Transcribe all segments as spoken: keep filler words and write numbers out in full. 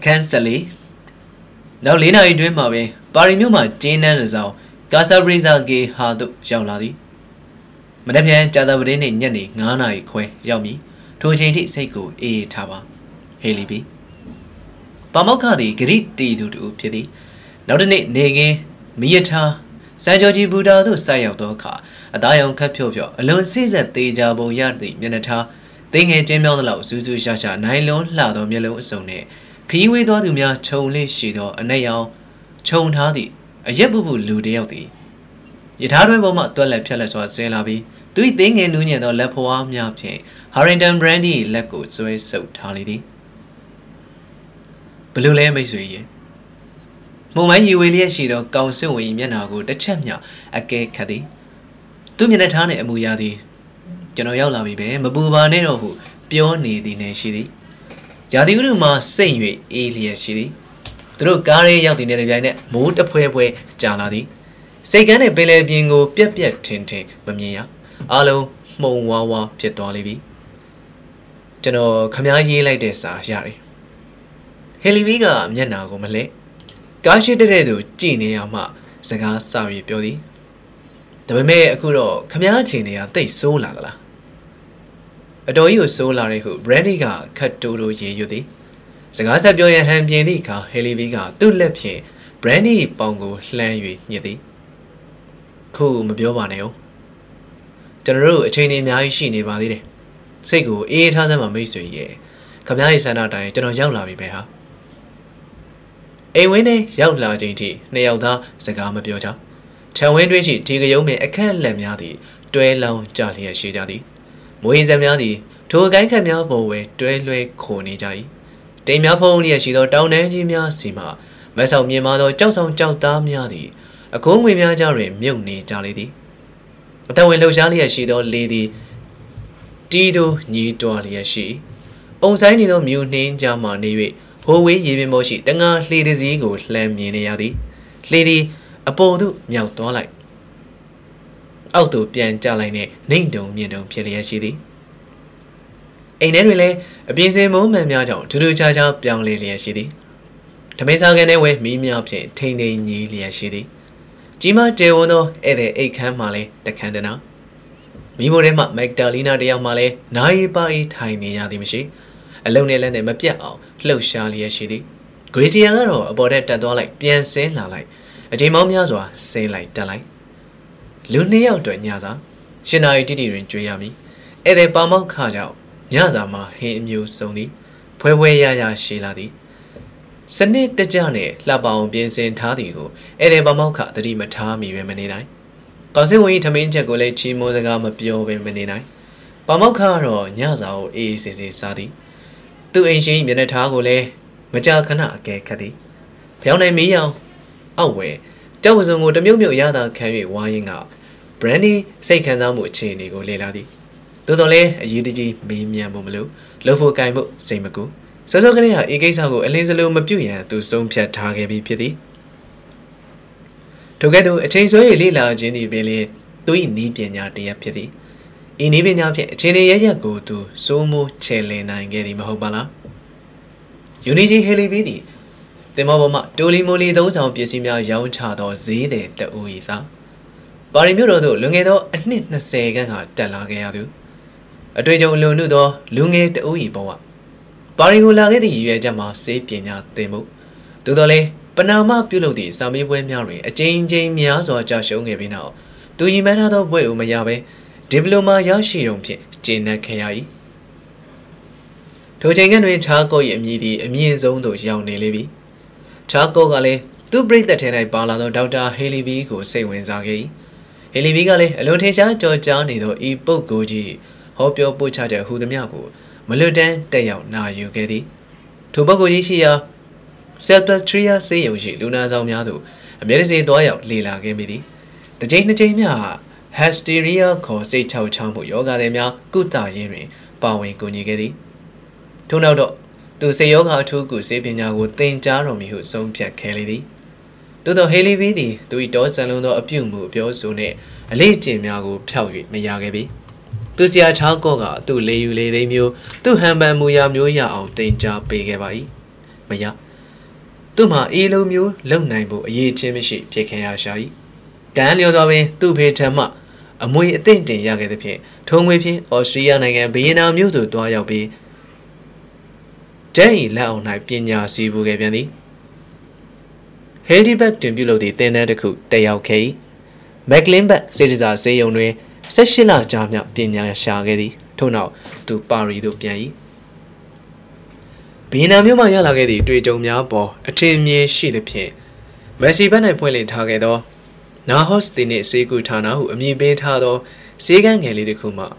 Kansali. Now Lina Idrim Marie, Parinuma, Jane and Zao, Casa Briza Gay Hadu, Jaladi. Madame Jadarin in Yanni, Nana Que, Yami, two Jade Seiko, E. Tava, Haley B. Pamokadi, great deed to Pity. Now the Nate Nege, Mieta, Sajoji Buddha, do Sayo Doka, a Dion Capio, alone sees a Deja Boyardi, Minata. Thing a gem on the low, Suzu Shasha, Nylon, Lado, Yellow, Sone. Kiwi Dodumia, Chonly, Shido, and Nayao, Chon Hardy, a Yabu Ludeoti. Yet Harry Boma, Tola Pelas or Selabi, do it thing a Nunian or Lapoa, Yapte, Harrington Brandy, Lego, so is so tardy. Blue Lame is ye. Mumai, you will hear Shido, Council, Yanago, the Chamia, a gay caddy. Two minute honey, a muyadi. General Yalabi, Mabuba Nero, who pure need in a shitty. Yadiruma, same way, Elia shitty. Through Gary Yadin, Mood the Puebwe, Janadi. Second a Bele Bingo, Pepia Tinte, Mamia. Allo, Mowawa, Pietolibi. General Kamayi like this, Yari. Heliviga, Yanago Malay. Gashi de Redu, Geniama, Saga, sorry, beauty. The may Akuro, Kamiatinia, they so lala. Adore you so larico, Brandiga, Caturo ye yudi. Sagasa Joya ham yenica, Heliviga, do lepye, Brandy Pongo, Lanui yedi. Cool Mabiobaneo. General, a chain in my shini body. Sego, eight thousand a mystery ye. Kamai Sanata, General Yowla beha. A winner, Yowla J T, Neilda, Sagama Biota. Chawenrishi, Tigayomi, a can lamyadi, dwell long jati as she daddy. Moizamiadi, two gankamial boy, dwell corny jai. Damiaponi as she do down antimia sima. Messal Mimado, Johnson Jota miadi. A comb with Miajari, muni jalidi. But then when Lojali as she do lady Dido ni dwally as she. On signing no muni jama niwi, who we even moshi, danga lady's ego, lam yadi. Lady. A bold meow to like Auto Pian Jaline, Nindum, Yendum, Pilia Chidi. A Nerule, a busy moment, Miado, to do charge up young Lilia Chidi. The Messagan away, me me obtain, ten day Lilia Chidi. Jima Jeono, Ede, a can male, the candana. Mimorema, Magdalena de Amale, Naiba, tiny Yadimishi. A lonely land in Mapiao, close Charlie Chidi. Greasy arrow, about that door like Pian Saint Lalike. A jim on Yazwa, say like Dalai. Luni out to Nyaza. She now did it dreamy. Ede Bamo Kajao. Nyaza ma, he knew Sony. Puewe Yaya, she laddy. Sunday the journey, Labao being Saint Tadigo. Ede Bamoka, the Dimatami Vemenini. Conseil Taminja Gole Chimo the Gama Pio Vemenini. Bamokaro, Nyaza, is his sadi. Two ancient Minatagole, Majakana, gay caddy. Pione meow. Away, that was on the milk yada carry wine out. Brandy, say can I moot chain ego lady. Dodole, a yidigi, me mea mumulu, local gaimo, same ago. So, so can I gaze out a little mabuya to some pet target be pity. Together, a change so lila jenny belly, do in nipiana dear pity. In even up chenny ya go to so mo chele and get him hobala. Unity hilly biddy. The Mabama, Dolly Molly, those are Piasimia Young Chado Zede, the Uiza. Barimuro, Lungedo, and Nitna Segan, Telagadu. A Drejo Lunudo, Lunge, the Uiboa. Barimula, the Yajama, Sapien, Demo. Dudole, Panama Pulodi, Sami Wemari, a Jane Jane Mias or Jashong every now. Do you man out of Weumayabe? Diploma Yashiompi, Jina Kai. To Jangan Chago Yemidi, a mean zone to Young Nelevi. Chaco Gale, do break the ten I ballado, Doctor Haley B. Go say when Zagi. Haley B. Gale, a lotation, Georgiani, though, e book goji. Hope your butcher who the miago. Maludan, day out, now you get it. Tobago Yishia, Selpless Tria, say Yoshi, Luna Zamiado, a medicine doyal, Lila Gemidi. The Jane Jamia, Hasteria, call say Chow Chambo Yoga Demia, good diary, bowing Gunigedi. Tonado. To say yoga to good Sapina would think Jaromi who some Pia Kelly. Do the Haley Vidi, do it all salon or a pumu, pure sooner, a late Miago, Piawi, Mayagabi. To see a chalcoga, do lay you lay the mew, do hammer muya muya out danger, big away. Maya, Tuma Elomu, Lomnabo, ye chimishi, Piekayashai. Ganyodawe, two pay tama, a muy attentive Yagapi, Tonguipi, or Srianaga, Bina Mutu, Doyabi. Jay Laonai Pina Sibu Gaviani. Heady back to below the ten at a cook, day okay. Backlimba, Citizen say only, Seshila Jamia Pina Shagadi, Tonal, to Pari do Piai. Pina Muma Yalagadi, Dujomia Bo, a team ye she the Pie. Vesibana Poly Targedo. Nahos the net Segutana, who me bait hardo, Segan Elidicuma.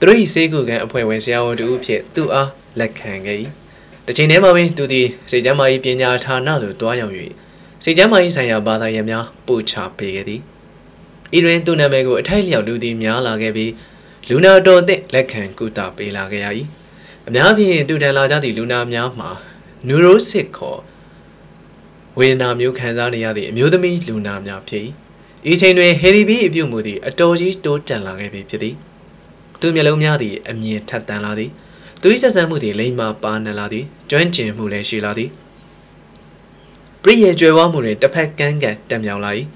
Three Segugan appointments yaw do Piet, two are like Kangay. The Chinemawi to the Sejamai Pina Tana to Doyawi. Sejamai Saya Bada Yamia, Pucha Pigadi. Iren to Namago, Italia do the Mia Lagabi, Luna do de Lekan Kuta Pelagay. Navi do the Lada di Luna Miama, Nuro Seko. We now milk and the mutami lunamia pea. Each anyway, heavy be if you moody, a doji don't lagabi pity. To Melomyadi, a mere tatan laddy. To his as a moody lima ban a laddy, joint jim muleshi laddy. Brie joa mure, the pack can get them yaw lie.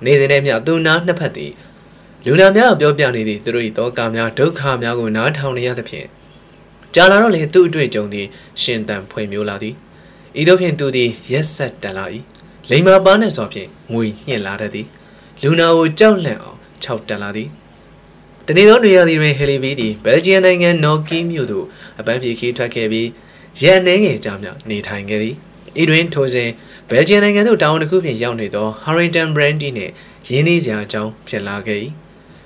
Neither name ya do not napati. Lunamia, Bobiani, the reed, or gamia, do come ya go not how near the pea. Jalaroli, two dredge on the shin than poemuladi. Idopian to the yes set dalai. Lima banas of ye, muy yeladadi. Luna o jolao, chow daladi. The needle really ray hilly biddy, Belgian and no game you do. A baby key to a cabby, yan nang jamna, neat hangedy. Idwin toze, Belgian and go down the cooping yawny door, hurry down brandy ne, yenny ya jow, jelagay.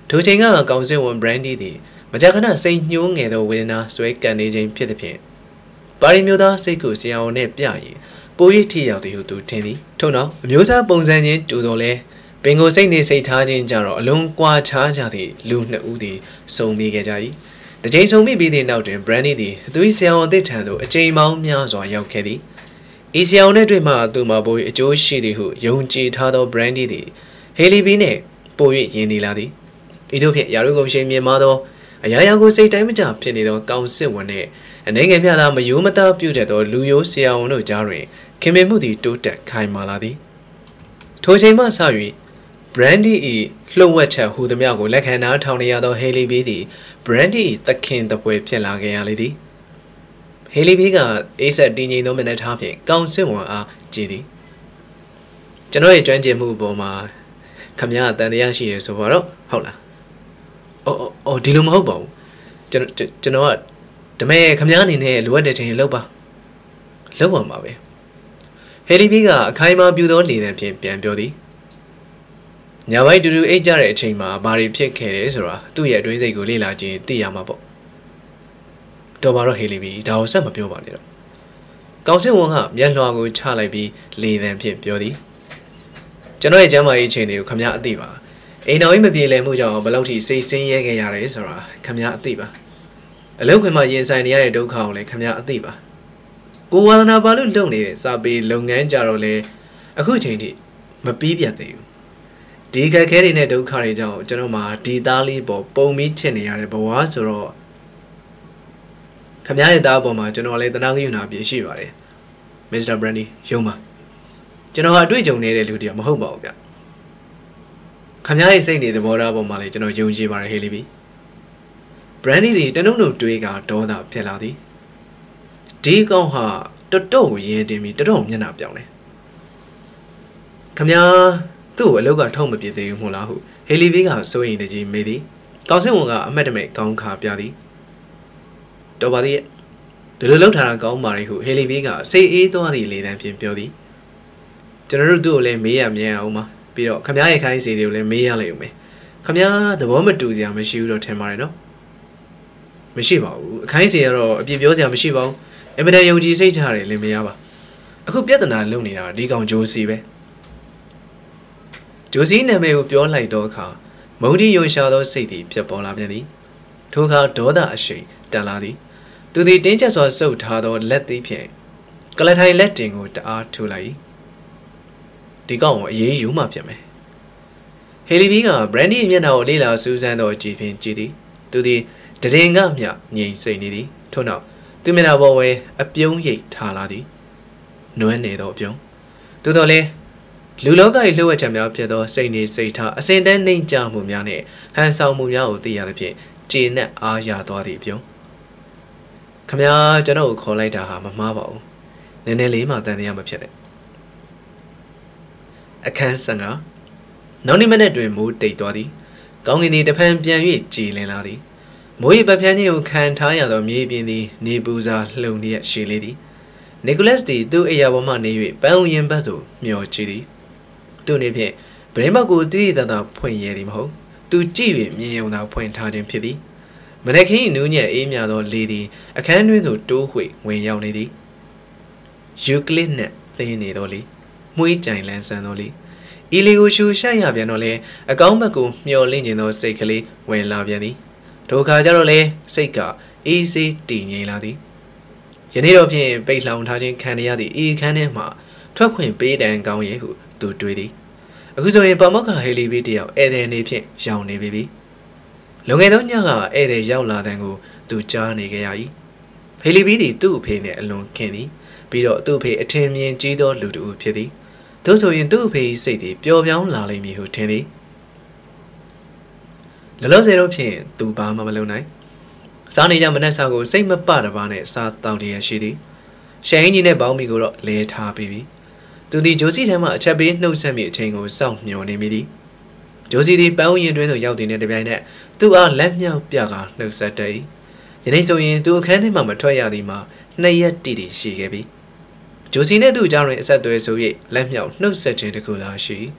Toting a gauze one brandy dee, Majacana Saint Yung edo winner, swag and aging pitapin. Barimuda Sekus Yao Nepiai, Boy Tea of the Hutu Tenny, Tona, Musa Bonzani, Tudole, Bengo Sane Say Tajin Jaro, Lung Qua Chajati, Luna Udi, So Migajai. The Jay so me be the now to brandy the, do is your detando, a Jay Mount Mias or Yao Keddy. Is your netrima, do my boy, a Joe Shidi who, Yonchi Tado brandy the, Haley Bine, Boy Yendi Ladi. Idopia Yarugo Shame Mado, a Yago say damage up, Penido, Council one day. And then get out of Yumata Putet or Luyo Siaono Jari, Kimemudi to that Kai Maladi. Tojima Sari Brandy E. Lowacha, who the Miago like an out on the other Haley Biddy, Brandy E. the king of Web Pelagality. Haley Biga is a dini nominate happy, Council one are Giddy. General Janji Muboma Kamia than the Yashi is over. Hola. Oh, oh, Dilum Hobo. General. The man came down in here, loaded in Loba. Loba, Mabby. Harry Biga, Kaima built only than Pian Beauty. Now I do a jar at Chima, Barry Pick Ezra, do ya do the Gulila G, Diamabo. Tomorrow Haley B, thou some of your body. Council won't up, Yanlago Charlie B, Lee than Pian Beauty. General Jama each in you, come out diva. A no immabi Lamuja, Beloti, say, say, Yagayara Ezra, come out diva. A look in my inside the do call it come out diva. Go on a balloon lonely, Sabi long and jarrowly. A good change it, but be at you. Diga carrying a do carriage out, Genoma, D. Dali, Bo, Bo, me, Chenny, and Boas or Kamia Daboma, Genole, the Naguna, be shivering. Mister Brandy, humor. Genoa, do you need a little hoboga? Kamia is saying the border of Mali, Geno, Yunji, or Hilibi. Brandy, the no no twigger, told up Peladi. Dig on her, the dough ye dimmy, the dome yanap yawning. Come ya, do a look at home with the Mulahu, Haley Vigga, so in the gym, maybe. Gossamoga, Madame Gonka Piadi. Dobadi, the little Tara Gomari who Haley Vigga, say eight or the lady and Pim Piadi. General do let me a mea oma, Pido, come ya, I can see you let me a lame. Come ya, the woman do the amateur or temarino. Mishibo, Kaisero, a Bibiosia Mishibo, Ebena Yogi Say Harry Limiaba. I could better than Lunia, Digon Josie. Josina may be all like Doka. Modi Yoshado City, Piapola Benny. Took out Doda Ashi, Daladi. Do the dangers or so tardo let the pay. Galatai letting with the art to lie. Digon, ye you mapiame. Helibiga, Brandy, Miana, Lila, Susan, or G P Giddy. Do the The ring up ya, ye say needy, turn up. Do me that way, a young yet, Taladi. Noan Nedopion. Dudole Luloga Lua Chamiapido, Saini Sata, a Saint Ninja Mumiane, Hansa Mumia the Yanapi, Jin Ayatodipio. Kamia Jano call later Ham of Marvel. Nenelima than the Amapian. A can sanger. Noni minute removed de doddy. Gong in the pen pianui, G. Lenardi. Muy Bapianu can tire the me being the Nebuza lonely at she lady. Nicholas D. do a woman named Bellian Battle, Mio Chidi. Do Nepie, Bremago did that point yet him ho. Do G. Mio now point hard in pity. Manaki Nunia Emia or lady, a can do two quick when young lady. You clean it, plain it only. Muy giant and only. Illegal shoes shy up yan only. A gombago, Mio Lingin or Sakely, when love yanny. Toka Jarole, Saka, easy dingy laddy. Yanido Pay, Bait Long Tajin, Canyadi, E. Canema, Tokwin, Bait and Gawayehu, do duty. A Kuzo Pamoka, Hilly video, Ede Nipin, Shao Nibi. Longadon Yaga, Ede Yaula Dango, do Johnny Gay. Hilly Biddy do pay a long candy. Bidot do pay a ten million Gido Ludu Pity. Toso in do pay, Sadie, Biobion Lally Mihu Tenny. The loss of pain, two palm of a low night. Sunny Yamanessa go same a part of it, sat down the shitty. Shane in a balmy go up late happy. To the Josie Hammer, Chubby, no semi tango sound your name. Josie the bow in the yard in the bayonet, two are left now, Piaga, no Saturday. The next way, two candy mamma toya the ma, nay diddy she gabby. Josie ne do jarring sat to a so ye, left now, no such a cooler she.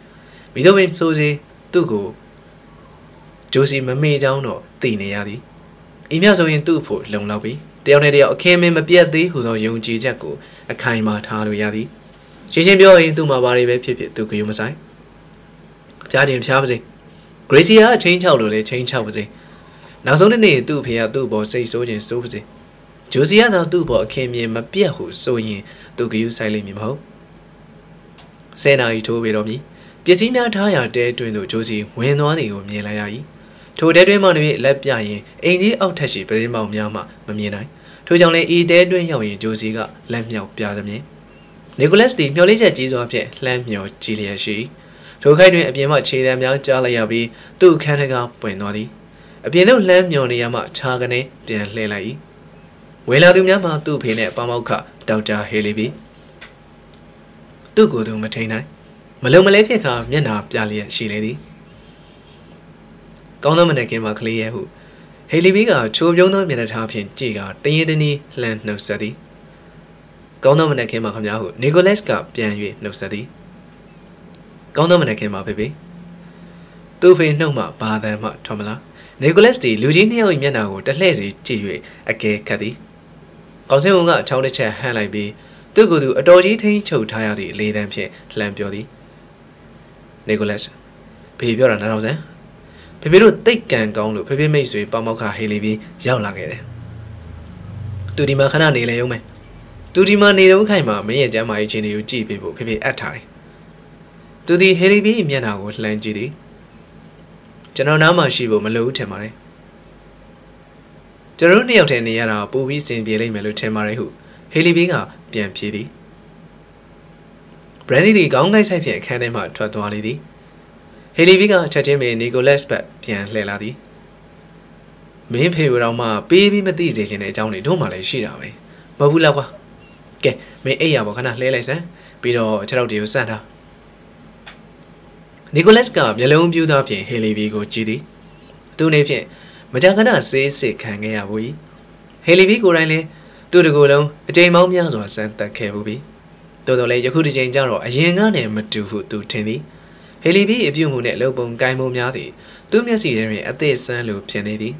Midowin Susie, do go. Josie Mammy down or Dinayadi. Imiazo in two port long lobby. The only day came in a beardy who knows young G. Jacko, a kind mart hardwiadi. Jim Boy into my body by Pipit to Kumasai. Jajim Shabzi. Gracie are change out of the change out of the. Now so the name do pay a double say so in Susie. Josie and a double came in a beer who so in to you silent him home. Say now you told it of me. Piazimia tire dead to know Josie when on you mealai. To dead money left yain, ain't ye out tashi, but in Mount Yama, Mamina. To young lady dead when young Josie got lamb your piazami. Nicholas D. Miolia G's of ye, lamb your Gilia she. To kind of a piano chi lamb your jalayabi, do canaga, when naughty. A piano lamb your yama, chagane, dear lelai. Well, I do yama, do pin at Pamoka, Dauja Helibi. Do go to Matina. Malomaletia come, yana, jalia, she lady. Gonoman came a clear who. Haley Biga, Chobono Minatapian, Giga, Dinidini, Land no study. Gonoman came up Yahoo, Nicoleska, Pianui, no study. Gonoman came up, baby. Do pay no ma, bar them, Tomala. Nicolas D. Luginio Yanago, the lazy Giwe, a gay caddy. Gosemunga, Chowder chair, Haley B. Do go to a dodgy tea, chow tired, lay them here, lamp yoddy. Nicolas, pay your another. People take and go look, people may sweep Bamoka Helibi, young lagger. Do the Macana Nileume. Do the money no kaima, me and Jamma Genu G people, Pipi Atari. Do the Helibi, Miana would land Gidi. Janonama Shibo Melo Temare. Jeruni of Teniana, Booby Saint Billy Melo Temare who, Helibinga, Pian Pidi. Brandy the Gonga Sapien can him out to a duality. Haley Viga, Chachime, Nicolas, but Pian Leladi. Main pay without my baby Matizes in a downy domale, she away. Mabulawa. Get me a yabocana lelas, eh? Bido, Charadio Santa. Nicolas Gab, Yellow Budapian, Haley Vigo, Gidi. Do Napian, Majacana says sick and a wee. Haley Vigo Riley, do the golem, a Jay Momias or Santa Cabubi. Do the lady Yakudi Jane Jarro, a young name to foot to Tenny. Haley B. If you moon at Lobon Gaimo Yadi, do me a scenery at this and loop pianity.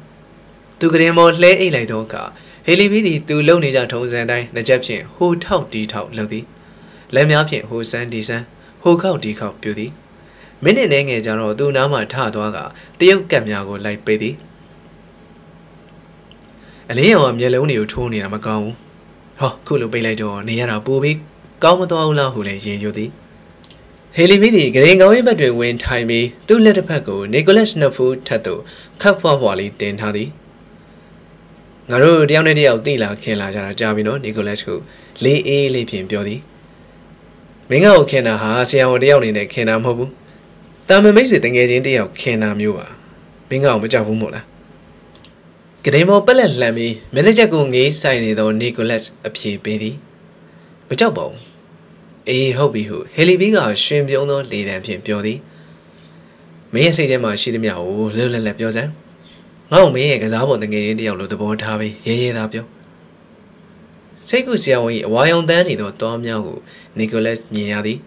To Gremont lay a light doka, Haley B. Do lonely jatos and I, the Japsian, who tout de tout lodi. Lamiapian, who sand decent, who cow de cow beauty. Many nangy jaro do nama tatuaga, the young Gamiago like Betty. A leo am yellow new tony and a macaw. Oh, cool be like your Niana booby, Gamodola who lay yodi. Haley Biddy, getting away by the wind, Timey, do let a pago, Nicholas Nafu, Tato, Cup of Wally, Den Hardy. Naru, the only day of Dila, Kela, Javino, Nicholas, who lay a leaping beauty. Ming out can a ha, see how the only that can am hobu. Damn amazing thing is in the out can am you are. Ming out with Javumula. Gremo Bellet Lammy, Manager Gungi signed on Nicolas a pea biddy. But Jabo A hobby who, Hilly Big out, shrimp the honor, lead and pin beauty. May I say them are shitting me out, little lap yours? Oh, me, because I want the gay India out of the board, Harvey, yea, up you. Seku Siawi, why on Danny or Tom Yahu, Nicolas Niadi?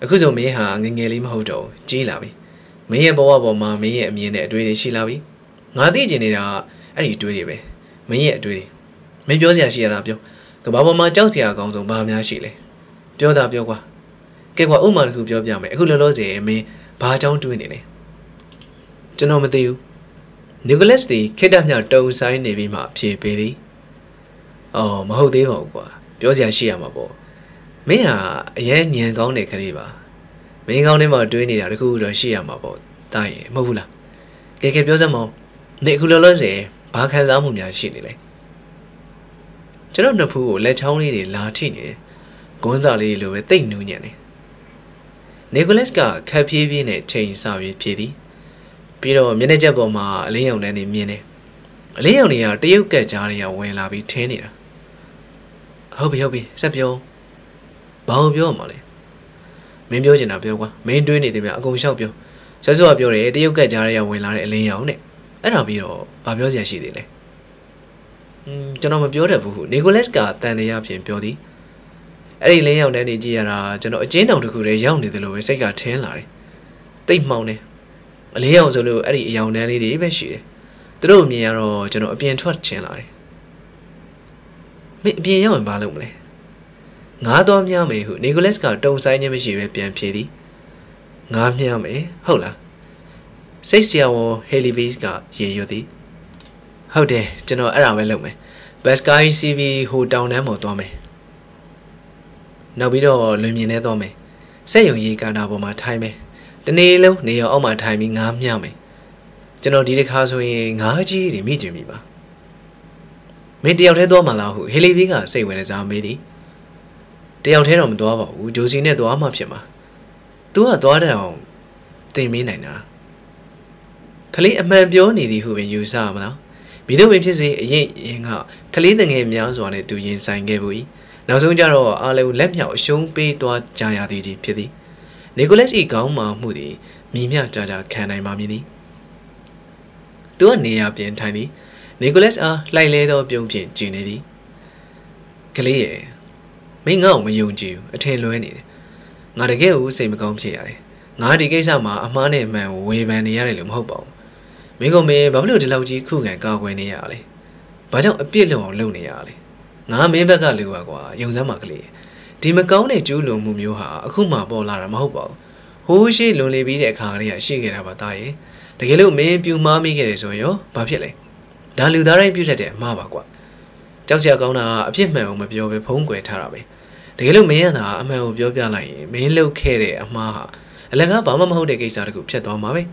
A cousin me hanging a lim hodo, G Lavi. Me a boa, mammy, and me and a duty, she lavi. Nadi genera, and you duty way. Me a duty. Maybe you're she and up you. Cababa, my Josia gone to Bamia Chile. Build up your qua. Kewa Uman who built Yame, who loves it, me, but don't do anything. Genomateu Nicolas the kid up your toe sign, navy map, she pity. Oh, my whole day, oh, qua. Josia, she am a boy. May I, yen, yen, gone a caliber. May I never do any other good or she am a boy. Die, Mavula. Get up your samo. Nicolose, Park has ammonia, she delay. Genomapu, let only the Latin. Gonzali Louis thing knew Yanni. Nicolas got Capivi in it, changed Savi Pity. Piro, manageable ma, Leon and Mine. Leonia, do you get Johnny away lavi tenure? Hobby, hobby, Sapio. Bob your molly. Maybe you're not your one, may do anything about going shop you. So, so up your aid, do you get Johnny away like Leon? And I'll be all, Babiosia she did. John of beautiful Nicolas got Danny up in beauty. Any layout any Giara, General Jeno to could a young little way, say got ten larry. Think money. Leo's a little any young lady, even she. The room near or General being twat chin larry. Be young and balloonly. Nadom yammy who Nicolas got don't sign your machine with Pian Pity. Nam yammy, hola. Six year old Haley V's got ye yoddy. How de, General Aram look me. Best guy C V who down ammo to me. Now we don't illuminate on me. Say you ye got up on my time. The nail near all my timing arm yammy. General did a castle in Haji, the medium river. Made the outer domala who hilly vigor say when it's our midi. The outer on Dova who Josie near the arm of Shema. Do a daughter they mean I know. Kali a man beyond needy who may use arm now. We don't make you say yin out. Kali the game yams wanted to yin sign gave we. Now, so Jaro, I'll let you show pay to a Jaya D. Pity. Nicolas E. Gama Moody, Mimia Jaja can I mammy? Do a near bien tiny. Nicolas are like later beauty, genity. Clear. Ming out with you, Jew, a tail loony. Not a girl, same comes here. Not a gay summer, a money man, wave and the heirloom hobo. Mingo may babble the logy cook and go away nearly. But don't appear lonely alley. I may be a little young Zamacley. Timacone, Julo Mumuha, Akuma Bola Mobo. Who she lonely be the carrier she get up a tie? The yellow may be mammy get his oil, papille. Dalu Dara Putet, Mavaqua. Josia Gona, a pimp of your Pongue Tarabi. The yellow mayana, a male of your line, may look carry a maha. A lega bamma hold the gates out of good chat on mammy.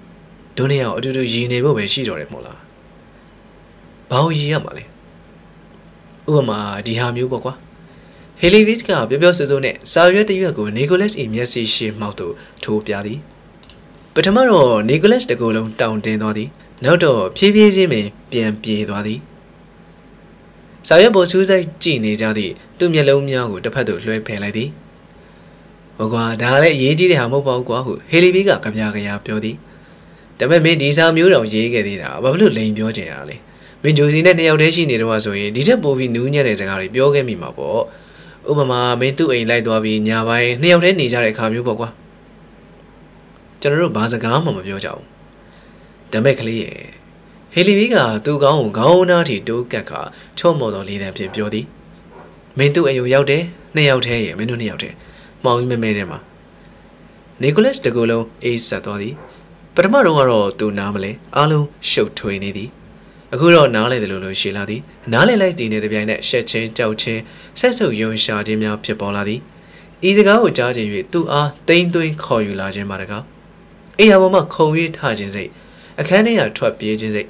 Don't hear or do ye neighbor where she or a mola. Bow ye a molly. Uma, the harm you boqua. Hilly Visca, Bibos is on it. Savia the Yago, Nicolas, in Yassi, she mouthful, two piadi. But tomorrow, Nicolas the Golon down de Noddy. No door, P V Z me, P M P Doddy. Savia Bosuza, Genie Daddy, do me alone yago, the paddle, loy pelady. Ogua, Dale, ye did ham of Guahu, Hilly Viga, Cabiaga, Piodi. The man made these are mural, ye get it out, but blue lame your generally. When Josie and the audition it was away, did a bovine union as a carry bioga mimabo. Obama made two a light dobi nearby, near any jarry calm you boqua. General Bazagam of your job. The Maclay Heliviga, two gown, gown arty, two caca, chomo don't lead them to beauty. Made two a youte, nay out here, menu neote, Mount Memedema. Nicolas de Golo is Satori, but a maro are two namely, alu, show to an eddy. A good old Nally the Lulu Shiladi, Nally like dinner behind Shetche, Jouche, Sasso Yon Shardimia Piaboladi. Easy go judging you two are, they doing call you large in Madaga. A woman call you targency. A canny are trap agency.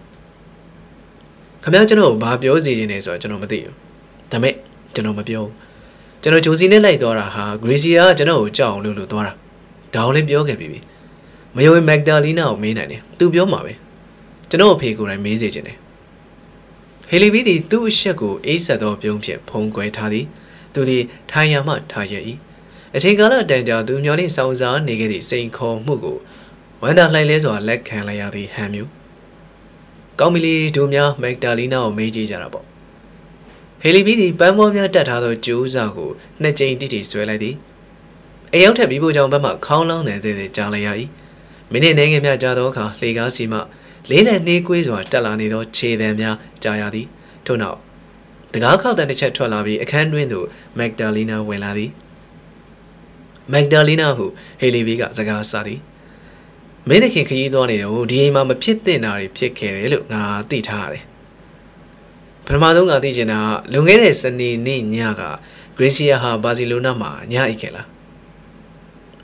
Camelgeno Babio Zines or Genomadio. Tame, Genomabio. Geno Josine Lai Dora ha, Grisia, Geno, Jow Lulu Dora. Dowly Bioga baby. Mayo Magdalena of Minani, two Biomami. Geno Pico and Mizigene. Helibidi, two Shaku, Isado Biomche, Pongue Tadi, to the Tayama Tayai. A single danger do Yoni Sauza, negative Saint Call Mugu. When that lilies or leg can layadi ham you. Comily, Dumia, Magdalena, or Meiji Jarabo. Helibidi, Bamomia, Tatado, Juzago, Najay did his swellady. A out of people down Bama, Kowloon, and the Jalayai. Many name ya Jadoka, Legasima, Lena Niquis or Talanido, Che themia, Jayadi, turn out. The Gaka than the Chetralabi, a can window, Magdalena, Weladi. Magdalena who, Helibiga, Zagasadi. Many kiki donio, di mamma pit dinari, pique, look na ditari. Pramadunga digena, lungeres and ni nyaga, Gracia ha basilunama, nyaikela.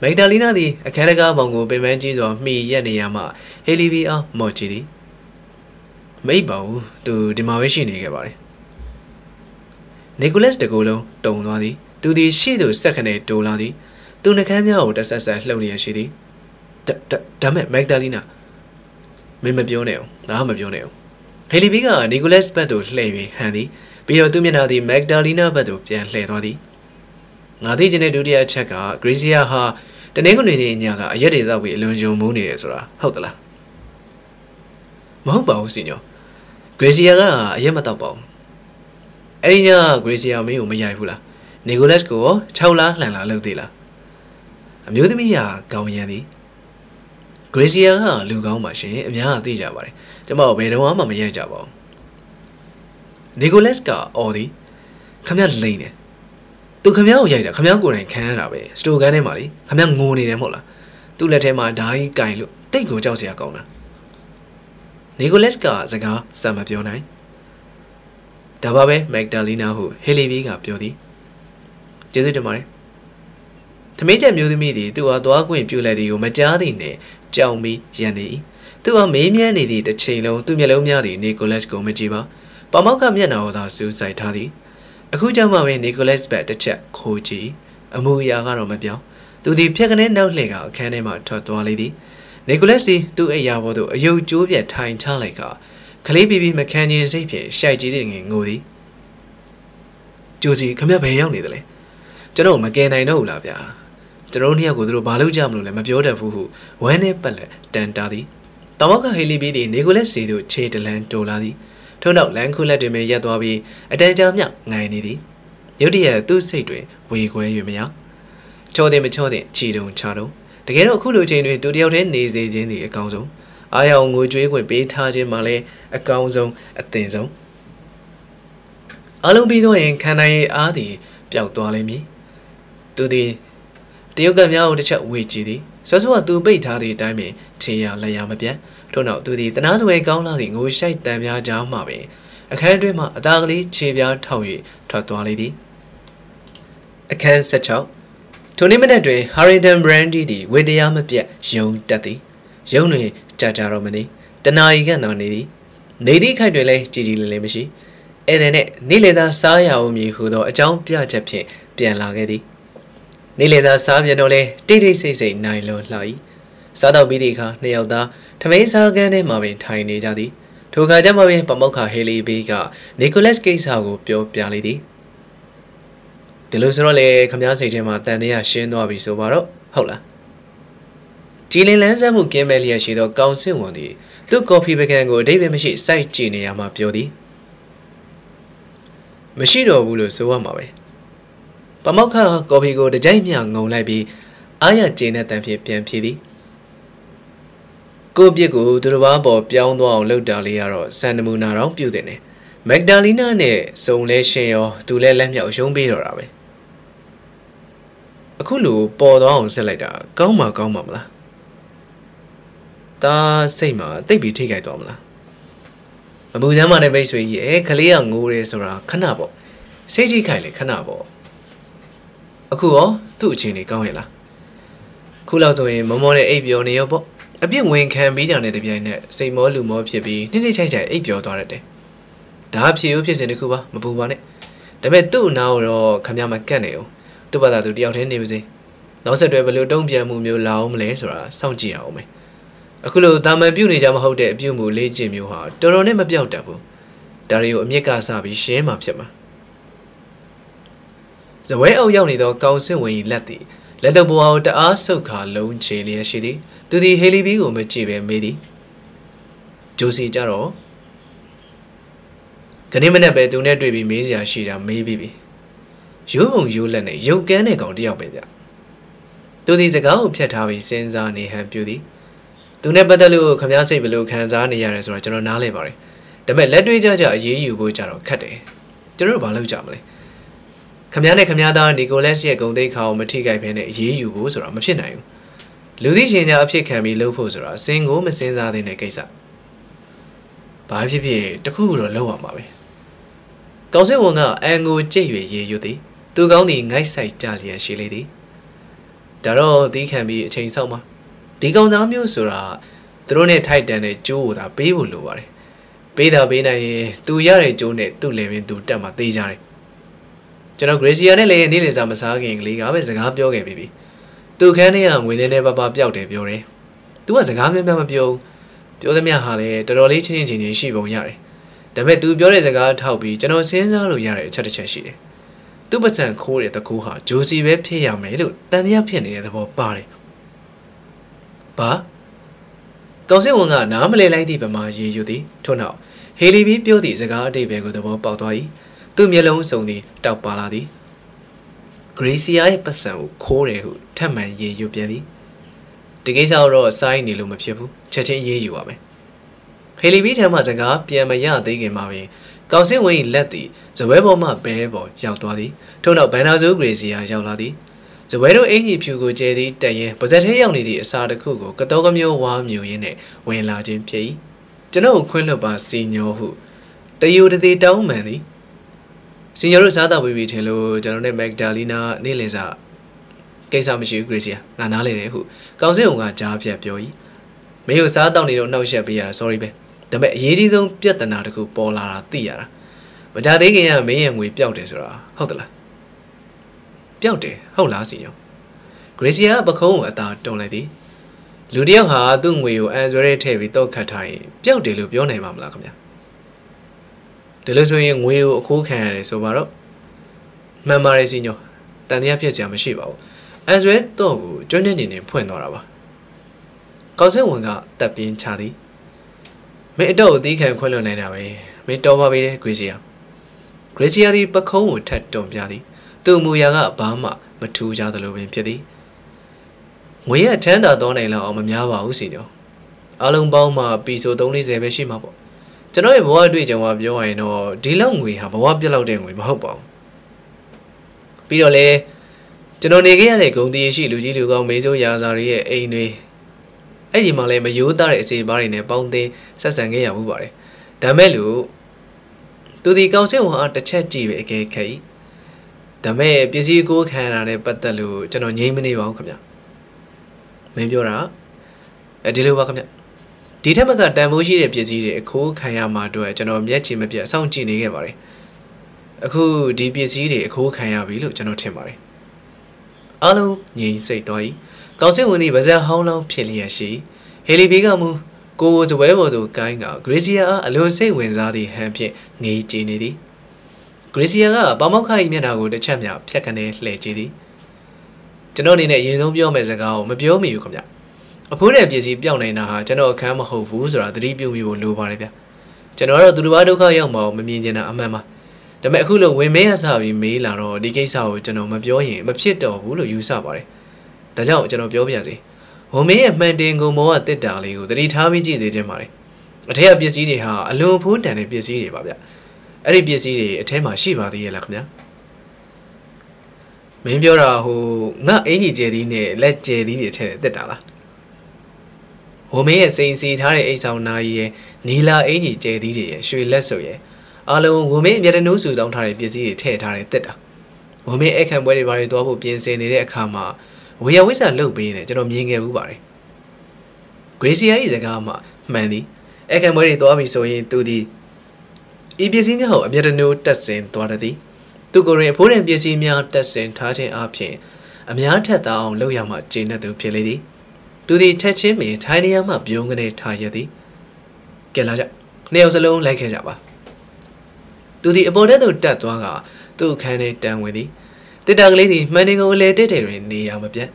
Magdalena di, a caraga bongo bemanges of me yaniyama, helivia mochidi. Maybo, do demavishini gabari. Nicholas de Golo, don ladi, do the shido secondate do ladi, do the canyon, that's as a lonely shitty. Damn it, Magdalena. Mim a bioneo, I'm a bioneo. Helibiga, Nicholas Battle, Levy, Handy, Bio Duminati, Magdalena Battle, Pian Ledodi. Nadigene Dudia Cheka, Gracia Ha, the Negoni Nyaga, Yeti that we learn your moon is ra, Hogla. Mobo, Signor. Gracia, Yamatabo. Elina, Gracia, me, Mayahula. Nicholas go, Chola, Lana, Lodilla. Amuse me, Gawiani. Gracia, Lugo machine, and ya dijabari. The Mabeno Mamma Yajabo. Nicolesca, Odi. Come out lane. Do come out yet, come out good in Canada way. Still got him, Molly. Come out moon in a mola. Do let him die, guy look. Take go, Josia Gona. Nicolesca, Zaga, Samapionai. Dababe, Magdalena, who, Heliviga, Beauty. Jesuit to Mari. To make them you the meaty, do a dog with you lady, you majardine. Tell me, Yanni. To a mimianity, the chelo, to Melomiadi, Nicholas Gomejiba. Pamoka Miano, the suicide toddy. A Kujama, Nicholas bet the check, Koji. A Muyaga Romabia. To the Piaganet no lega, canema totua lady. Nicolasi, do a Yavodo, a yo Juvia time talica. Calibi mechanic sapien, shy jitting in Goody. Josie, come up here only. Jerome again, I know, Labia. Jeronia go through Balujamlu and Mabiota Fuhu, when a pellet, then daddy. Tawaka Hilibidi, Nicholas Sidu, Chateland, Doladi, turned out Lancula de Mea Dwabi, a dajam yak, nine niddy. You dear, do say to it, we go you mea. Chode Machode, Chido, Chado. The Geno Kudo Jane do the out end is in the council. I own would drink with Betaji Malay, a council, a tinzo. Alubido and Canai Adi, Piao Dwalemi. Do the You can out the chat with G D. So, I do bait out the dime, Tia Layamapia. Don't know, do the Tanazway gown nothing, who shite Damia Jam Mabby. A can dream a darkly chivia towie, Tatuality. A can set out. Tony Menadre, hurried and brandy, with the Yamapia, Jung Daddy. Jungly, Jaja Romani. Tanai again on Niddy. Niddy can relate Gigi Lemishi. And then it, Nileda Saya Omi, who though a jump Pia Japia, Pian Lagedy. Nileza Savianole, Didi say Nilo Lai. Sada Bidika, Neoda, Tamesa Gane Mavi, Tiny Daddy. Toga Jamavi, Pamoka, Heli Biga, Nicholas Kisago, Pio Pialidi. Delusorole, Kamyase Jama, Tania Shin Wabi Sobaro, Hola. Gilly Lanzamu came earlier, she dog Council Wondi. Two copy began go David Mashi, Sight Genie Ama Piodi. Machino Wulu Suamawe. Pamoka, Gobi go the Jamian, no labby. Aya Jena Tampi Pian Pidi. Go be go to the Wabo, Pion Wall, Lodaliaro, Sand Moon around Pudene. Magdalena ne, so let she or to let Lamia Shon be or away. Akulu bought on Seleda, Goma Gomamla. Da Sama, they be Tigay Domla. Abudama de Baseway, ye, Kalia Ngures or Canabo. Seji Kaili Canabo. Akuo, two chini Gomela. Kulato in Mamone Abioniobo. A being wing can be done at the Bianet, say more Lumo Piabi, Nini Chaja, Abio Dorate. The Hapsi Upias in the Cuba, Mabubane. The men do now or Kamyama Caneo. To bala to the out in music. No set revel don't be a mumu laum lesora, sound giome. A culo dama beauty jam hold a bumu legim you are, don't name a beautiful. Dario Mika Sabi shame up yama. The way of Yoni dog goes away latti. Let the bow out the ass so car loan chili a shitty. Do the hilly be um a chibi and midi. Josie Jaro can even a bed do not be mizzy as she done maybe. You won't you learn it, you can it on the opera. Do these a go, Pietavi sends on the hand beauty. Do never the look, come out, say below cans on the yards or general nalivari. The men let me judge a ye, you go jaro, cut it. The rubalo jamly. Kamiana Kamiada, Nicolas, ye go, they call Matiga pen, ye, you goes or a machine. Luigi in the upshake can be low poser, saying, oh, machines are in a case up. By the cool or lower, mommy. Gossip will not angle J. Ye, you did. Do go the nice side, Jolly and she lady. Darrow, they can be changed somewhere. They go down musura, thrown it tight than a jewel that be will lower. Beta bina, do yare jonet, do live in do damn these are. General Gracie and Elaine is a massaging league, I was a half yoga baby. Do canny and we never bob out a bureau. Do as a gammon mamabio, do the mere holly, the rolly changing in she won't yare. The men do bureau is a guard, how be general sins are yare, chatter. Two percent cool at the coha, juicy web pia may look, then the opinion at the body. But Gossip will not normally like the Bama Yudi, turn out. Haley be beauty is a guard, they beg the word Bautai. Two yellow sony, doubt balladi. Gracie I percent cool, ten man ye you penny. The gaze out or sign Nilum of people, chatting ye you are. Haley beat him as a guard, Piamaya digging mommy. Gossip way letty, the web of my bearable, Yaldwadi, turned out Banazo Gracie and Yaldadi. The widow ain't pugo jaddy, day, but that he only the Asada Kugo, Katogamo, warm you in it, when large in pay. General Quinloba, senior who. The you the down, Manny. Signor Sada will be tello, General Magdalena, Nileza. Case of Monsieur Gracia, Nanale who. Gossip, job, yap, yoy. May you sat down, you don't know, shall be sorry, be. The met ye don't get another good ball out there. But I think I may and we built this ra, hodler. Built it, hold last in you. Gracia, but home at that, don't lady. Ludia, hard, don't will, as very heavy dog cat time. Built it, look your name, I'm like me. The listening will cook hand is over up. Mamma is in you. Then the appears a machine. As red dog, joining in a point or other. Cousin one got that being chatty. May do the can quell on away. May do away, Gracia. Gracia the Baco, Tat Dom Piadi. Do Muyaga, Bama, Matu Jadalo in Piadi. We attend a donella or Mamma Usino. Alum Bama, Biso Donis Eveshimabo. To know if what we do of your and or Dilong we have a wap below them with Mahobo. Pidole. To know again, go the issue, Lugilugo, Mazo Yazari, Ainway. Any Malay may you direct say bar in a bounty, Sasanga Ubari. Damelu to the council at the chat G. K. Dame, busy go can and but the loo, general Yemini welcome. Maybe you're a dealer welcome. Determined Damuji, a busy, a cool Kayama do a general Yachi may be a sound genie every. A cool D B C, a cool Kayabi, general Timari. Allo, ye say toy. Council only was a how long Pelia she. Haley Bigamu goes away to Ganga, Gracia, alone say when Zadi Hampier, nay genity. Gracia, Bamoka, Menago, the champion, Piacane, lady. Janoni, you know, your Mezago, Mabiomi, you come down. A poor busy Bionina, General Camaho, who's or the rebuke you will do Barabia. General Duadoka, young mom, Mimiana, Mamma. The Maculo, we may as have in Milan or the case out, General Mabioni, Mapito, who you sabare. General Biobiazi. Who may have Mandingo more at the Dali, the Ritavi de Gemari. A tear busy ha, a low put and a busy babia. A busy, a tema shiva the Elakna. Maybe you're a who not any jelly, let jelly tell the dollar. Who may say, see, Tari eight out nine Nila any jelly, she less so ye. Although who may get a noose on Tari busy, Tari theta. Who may egg and very very double being saying a comma. We are with a low being a general meaning everybody. Gracia is a comma, many. Egg and very double so into the Ebusing ho, a better note that same twenty. To go a poor and busy me out that same target up here. A meat down low yama gina to pilly. Do the touching me tiny yama bung and a tidy. Gelaja nails alone like a jabba. Do the abode that wanga, do can it down with thee. The dark lady, manning old lady, in the yama jet.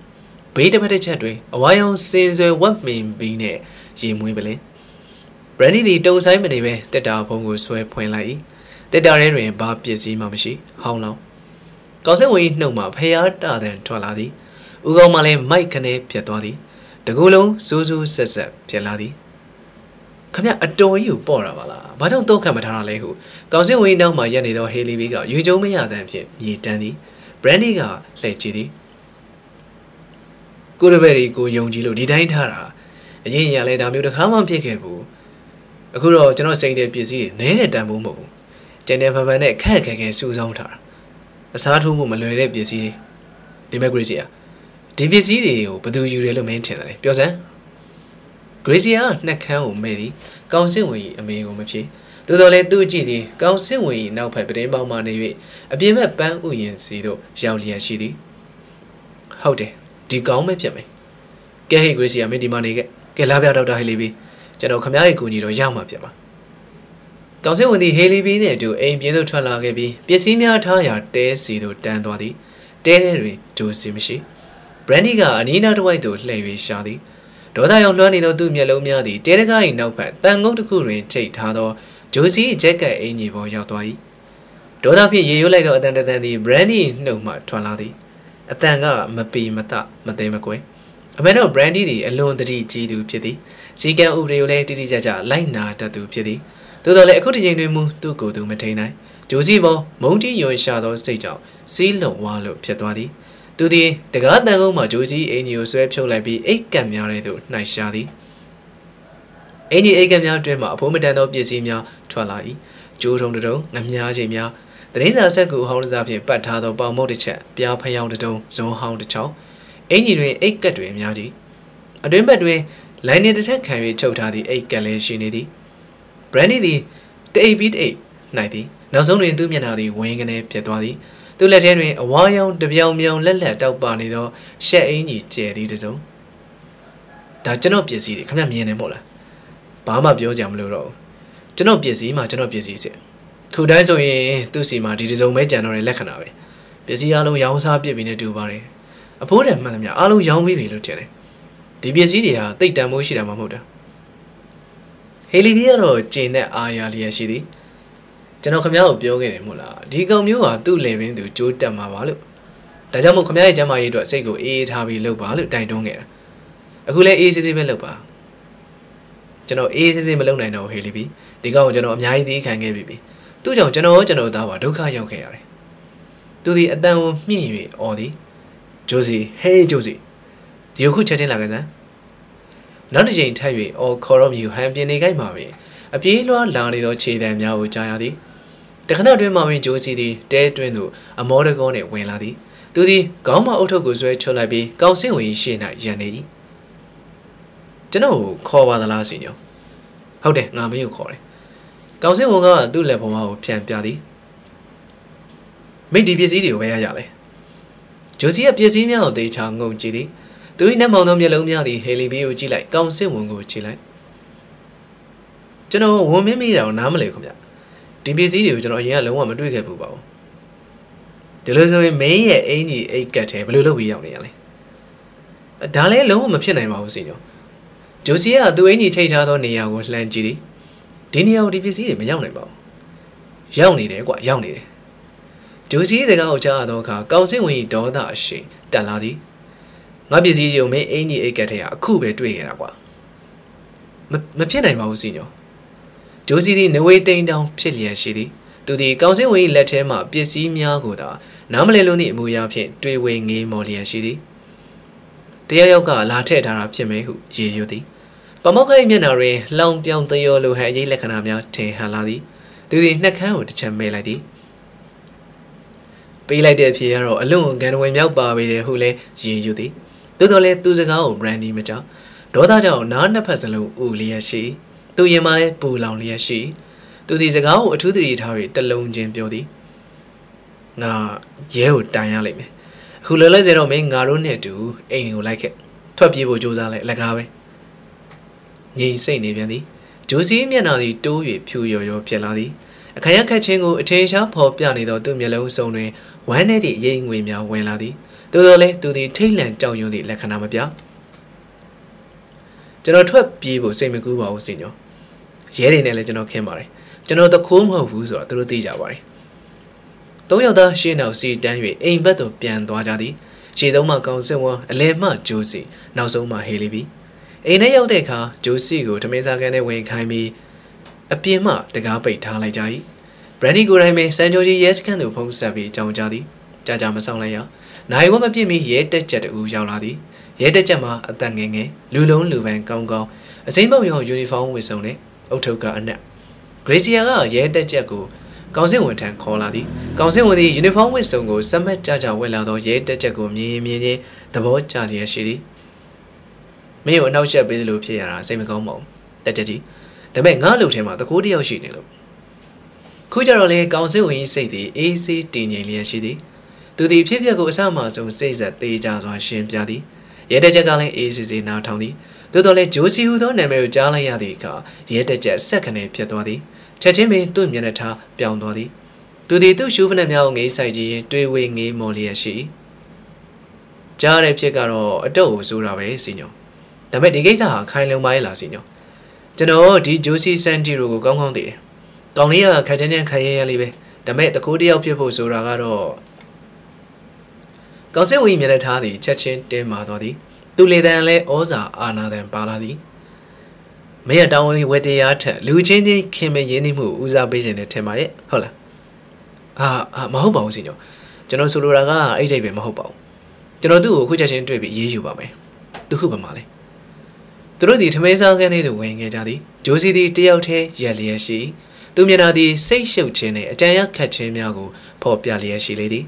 Wait a minute, chatway. A while since a one mean being there, Jim Wibbly. Brandy the don't sign anyway, the dark pongo swear point like the dark area and barb busy mamashi, how long? Cause we no more pay out other than Twaladi, Ugo Malay, Mike and a Piatodi, the Gulo, Suzu, Sessa, Pialadi. Come here, adore you, Boravala, but don't talk about Haralehu, cause we know my Yanido Haley Viga, you do me out them, ye dandy, Brandy gar, late chitty. Good very good young Jilu, detained her, and ye yelled out to come on Picabu. A good old general saying that busy, nay, damn boom. Jennifer Van Eck can't get Sue's on her. A sad woman, lady busy. Demagrizia. Divisio, but do you really maintain it? Piozan? Grizia, neck home, matey. Gouncing we, amigo machi. Do the let do giddy. Gouncing we, now pepper in my money. A beam at Ban Uyen Sido, shall ye a shitty. How de? Dig on my pimmy. Get here, Grizia, made the money get lab out of the hilly. General Kamiago Yama Pima. Council with the Haley Bean to aim Piano Tralagabi, Piasimia Taya, De Sido Dandodi, Denary to Simishi, Brandiga, and Ina to White Levy Shadi, Doda on Lonino do Melomia, the Delega in Nopat, Dango to Kurin, Tate Tado, Josie, Jacka, Enibo Yatwai. Doda P. you like other than the brandy no mat Traladi. A tanga, Mapi Mata, Matemaque. A man of brandy alone the D T do pity. See, can overlay the Jaja, like Nata to pity. To the let cottage move to go to Matena. Josibo, Monty, your shadow, stage out. See, look, one look, Pietwadi. To the garden of my Josie, and you swept your labby, eight camia to night shadi. Any eight camia dreamer, Pometano, Piasimia, Twalai, Joe on the door, Namia Jamia. The names are said who holds up here, but Tado Bow Moticha, Pia Pay out the door, so how the chow. Anyway, eight cut to him yardy. A dream bad way, line in the tank carry choked out the eight galley shinity. Brandy the day beat eight, ninety. Now only in two minutes, wing and a pietwadi. To let Henry a while the young young let out Barney though, share any jelly the zone. Dajano Piesi, come at me and mola. Bama Bio Jamluro. Jano Piesi, my Jano Piesi said. Could I so ye to see my digital major or elecanawe? Piesi allo yawns up in a two barry. A poor madam, allo young we will tell it. Dibiasidia, take the Moshida Mamuda. Heliviero, Jane, Ayalia Shidi. Janocamia, Biogan Mula. Digo Mua, do live in the Juta Mavalu. Dajamo Kamia Jama, you don't say go eat, have you look balu, die don't get. A hula easy developer. Jano easy Malone, I know, Helibi. Digo Jano, my D can give me. Do Jano, Jano, Dawa, Duka, Yokari. Do the Adamo, me, or the Josie, hey Josie. You could chat in like that. Not a jane tell you or corum you have been a guy, mommy. A piano lardy or cheat and yaw jayadi. The canal dream mommy Josie, the dead window, a motor gone at Winladi. Do the Gama auto goes where Cholabi, Gaussing we she not Janady. General, call what the last in you. How the name you call it. Gaussing will do level out Pian Piadi. May D B S idiot where yale. Josie appears in your day, Chango Jiddy. Do you know the Haley like Gouncing won't go chilling? General won't make me down, namely come up. D B C, General Yellow woman do get boobo. The loser may at any eight get a blue wee on the alley. A darling low machine, I'm out, senior. Josiah, do any take out on the hour's land, Giddy? Dinny out D B C, me young about. Young need it, what young need it. Josie the gaucha, doca, Gouncing we do that she, Daladi. My busy you may any a get here, cool between agua. Mapiana, my senior. Josie, no way down, Pilia shitty. to the Council Way letter map, P C Miaguda, Namaluni Muyapian, two way game Molia Shidi. Tiayoka latte Arapimehu, Giudi. Pamoka Mianare, Long Pion de Yolo Haji Lacanamia, Te Haladi, to the Nakao, the Chamberlady. Pila de Piero alone can win out Barbie de Hule, Giudi. Dudole to the cow, brandy macha. Doda down, none the personal Ulia she. To Yamale, Pulalia she. To these ago, to the retire, the lone Jim Beauty. Nah, you dialect. Who let the Roman Garone do, ain't you like it? Twelve people do that like Agave. Ye say, Nibiani. Juicy Mianadi do it, Puyo, your Pialadi. A Kayaka Chingo, a change up, or Pianido to Mielo Sone, one eighty yen with Mia Weladi. Do the left to the tail and tell you the Lacanamabia. General twelve people say me good, well, senior. Yet in a legend came by. General the comb of who's or through the Jawari. Toyota, she now see Danway, ain't better pian doajadi. She don't mark on someone, a lemma, juicy, now so my Haley. A nail deca, juicy go to make a can away, Kaimi. A pima, the carpet, Talajai. Brandy good I may send you yes can do pong savvy, John Jadi, Jajama Solaya. Nai woman be me yet the jet oo yaladi. Yet the jama, a danging, Lulon, Luvan, Gongo, a same of your uniform with only Otoka and that. Gracia, yet the jago. Cousin went and call Adi. Cousin with the uniform with Songo, some Jaja well out of yet the jago, me, me, the boy Charlie Shidi. May you now shall be the Lupia, same gommo. The jetty. The man now looked him at the Kodio Shidi. Kujarole, Cousin, we say the easy Dinelia Shidi. To the people go some says that they just want shame jadi. Yet the jagale is in our tony. To the let Josie who don't never jalayadika, yet the jet second a piatwadi. Chachimi, Dunyanata, Bianwadi. To the two shuven young asaji, three wing a molia she. Jare Piegaro, a doe, Surawe, senior. The medigator, kindly mila, senior. General, did Josie Santiru gong on there? Gonia, Catania Caye live. The met the cordial people Suragaro. Council women at Hardy, Chachin, De Madodi. Do lay than lay Oza, another than Baladi. May a down with the art, Lucini came a yenimu, Uza Basin at Temae, Hola. Ah, Mahobo, Signor. General Suraga, a David Mahobo. General do, who judging to be Yubame. Do Hubamale. Through the Temesa can either wing a daddy. Josie the Deote, Yalia she. Dumiana the Say Show Chene, a giant catching Yago, Pop Yalia she lady.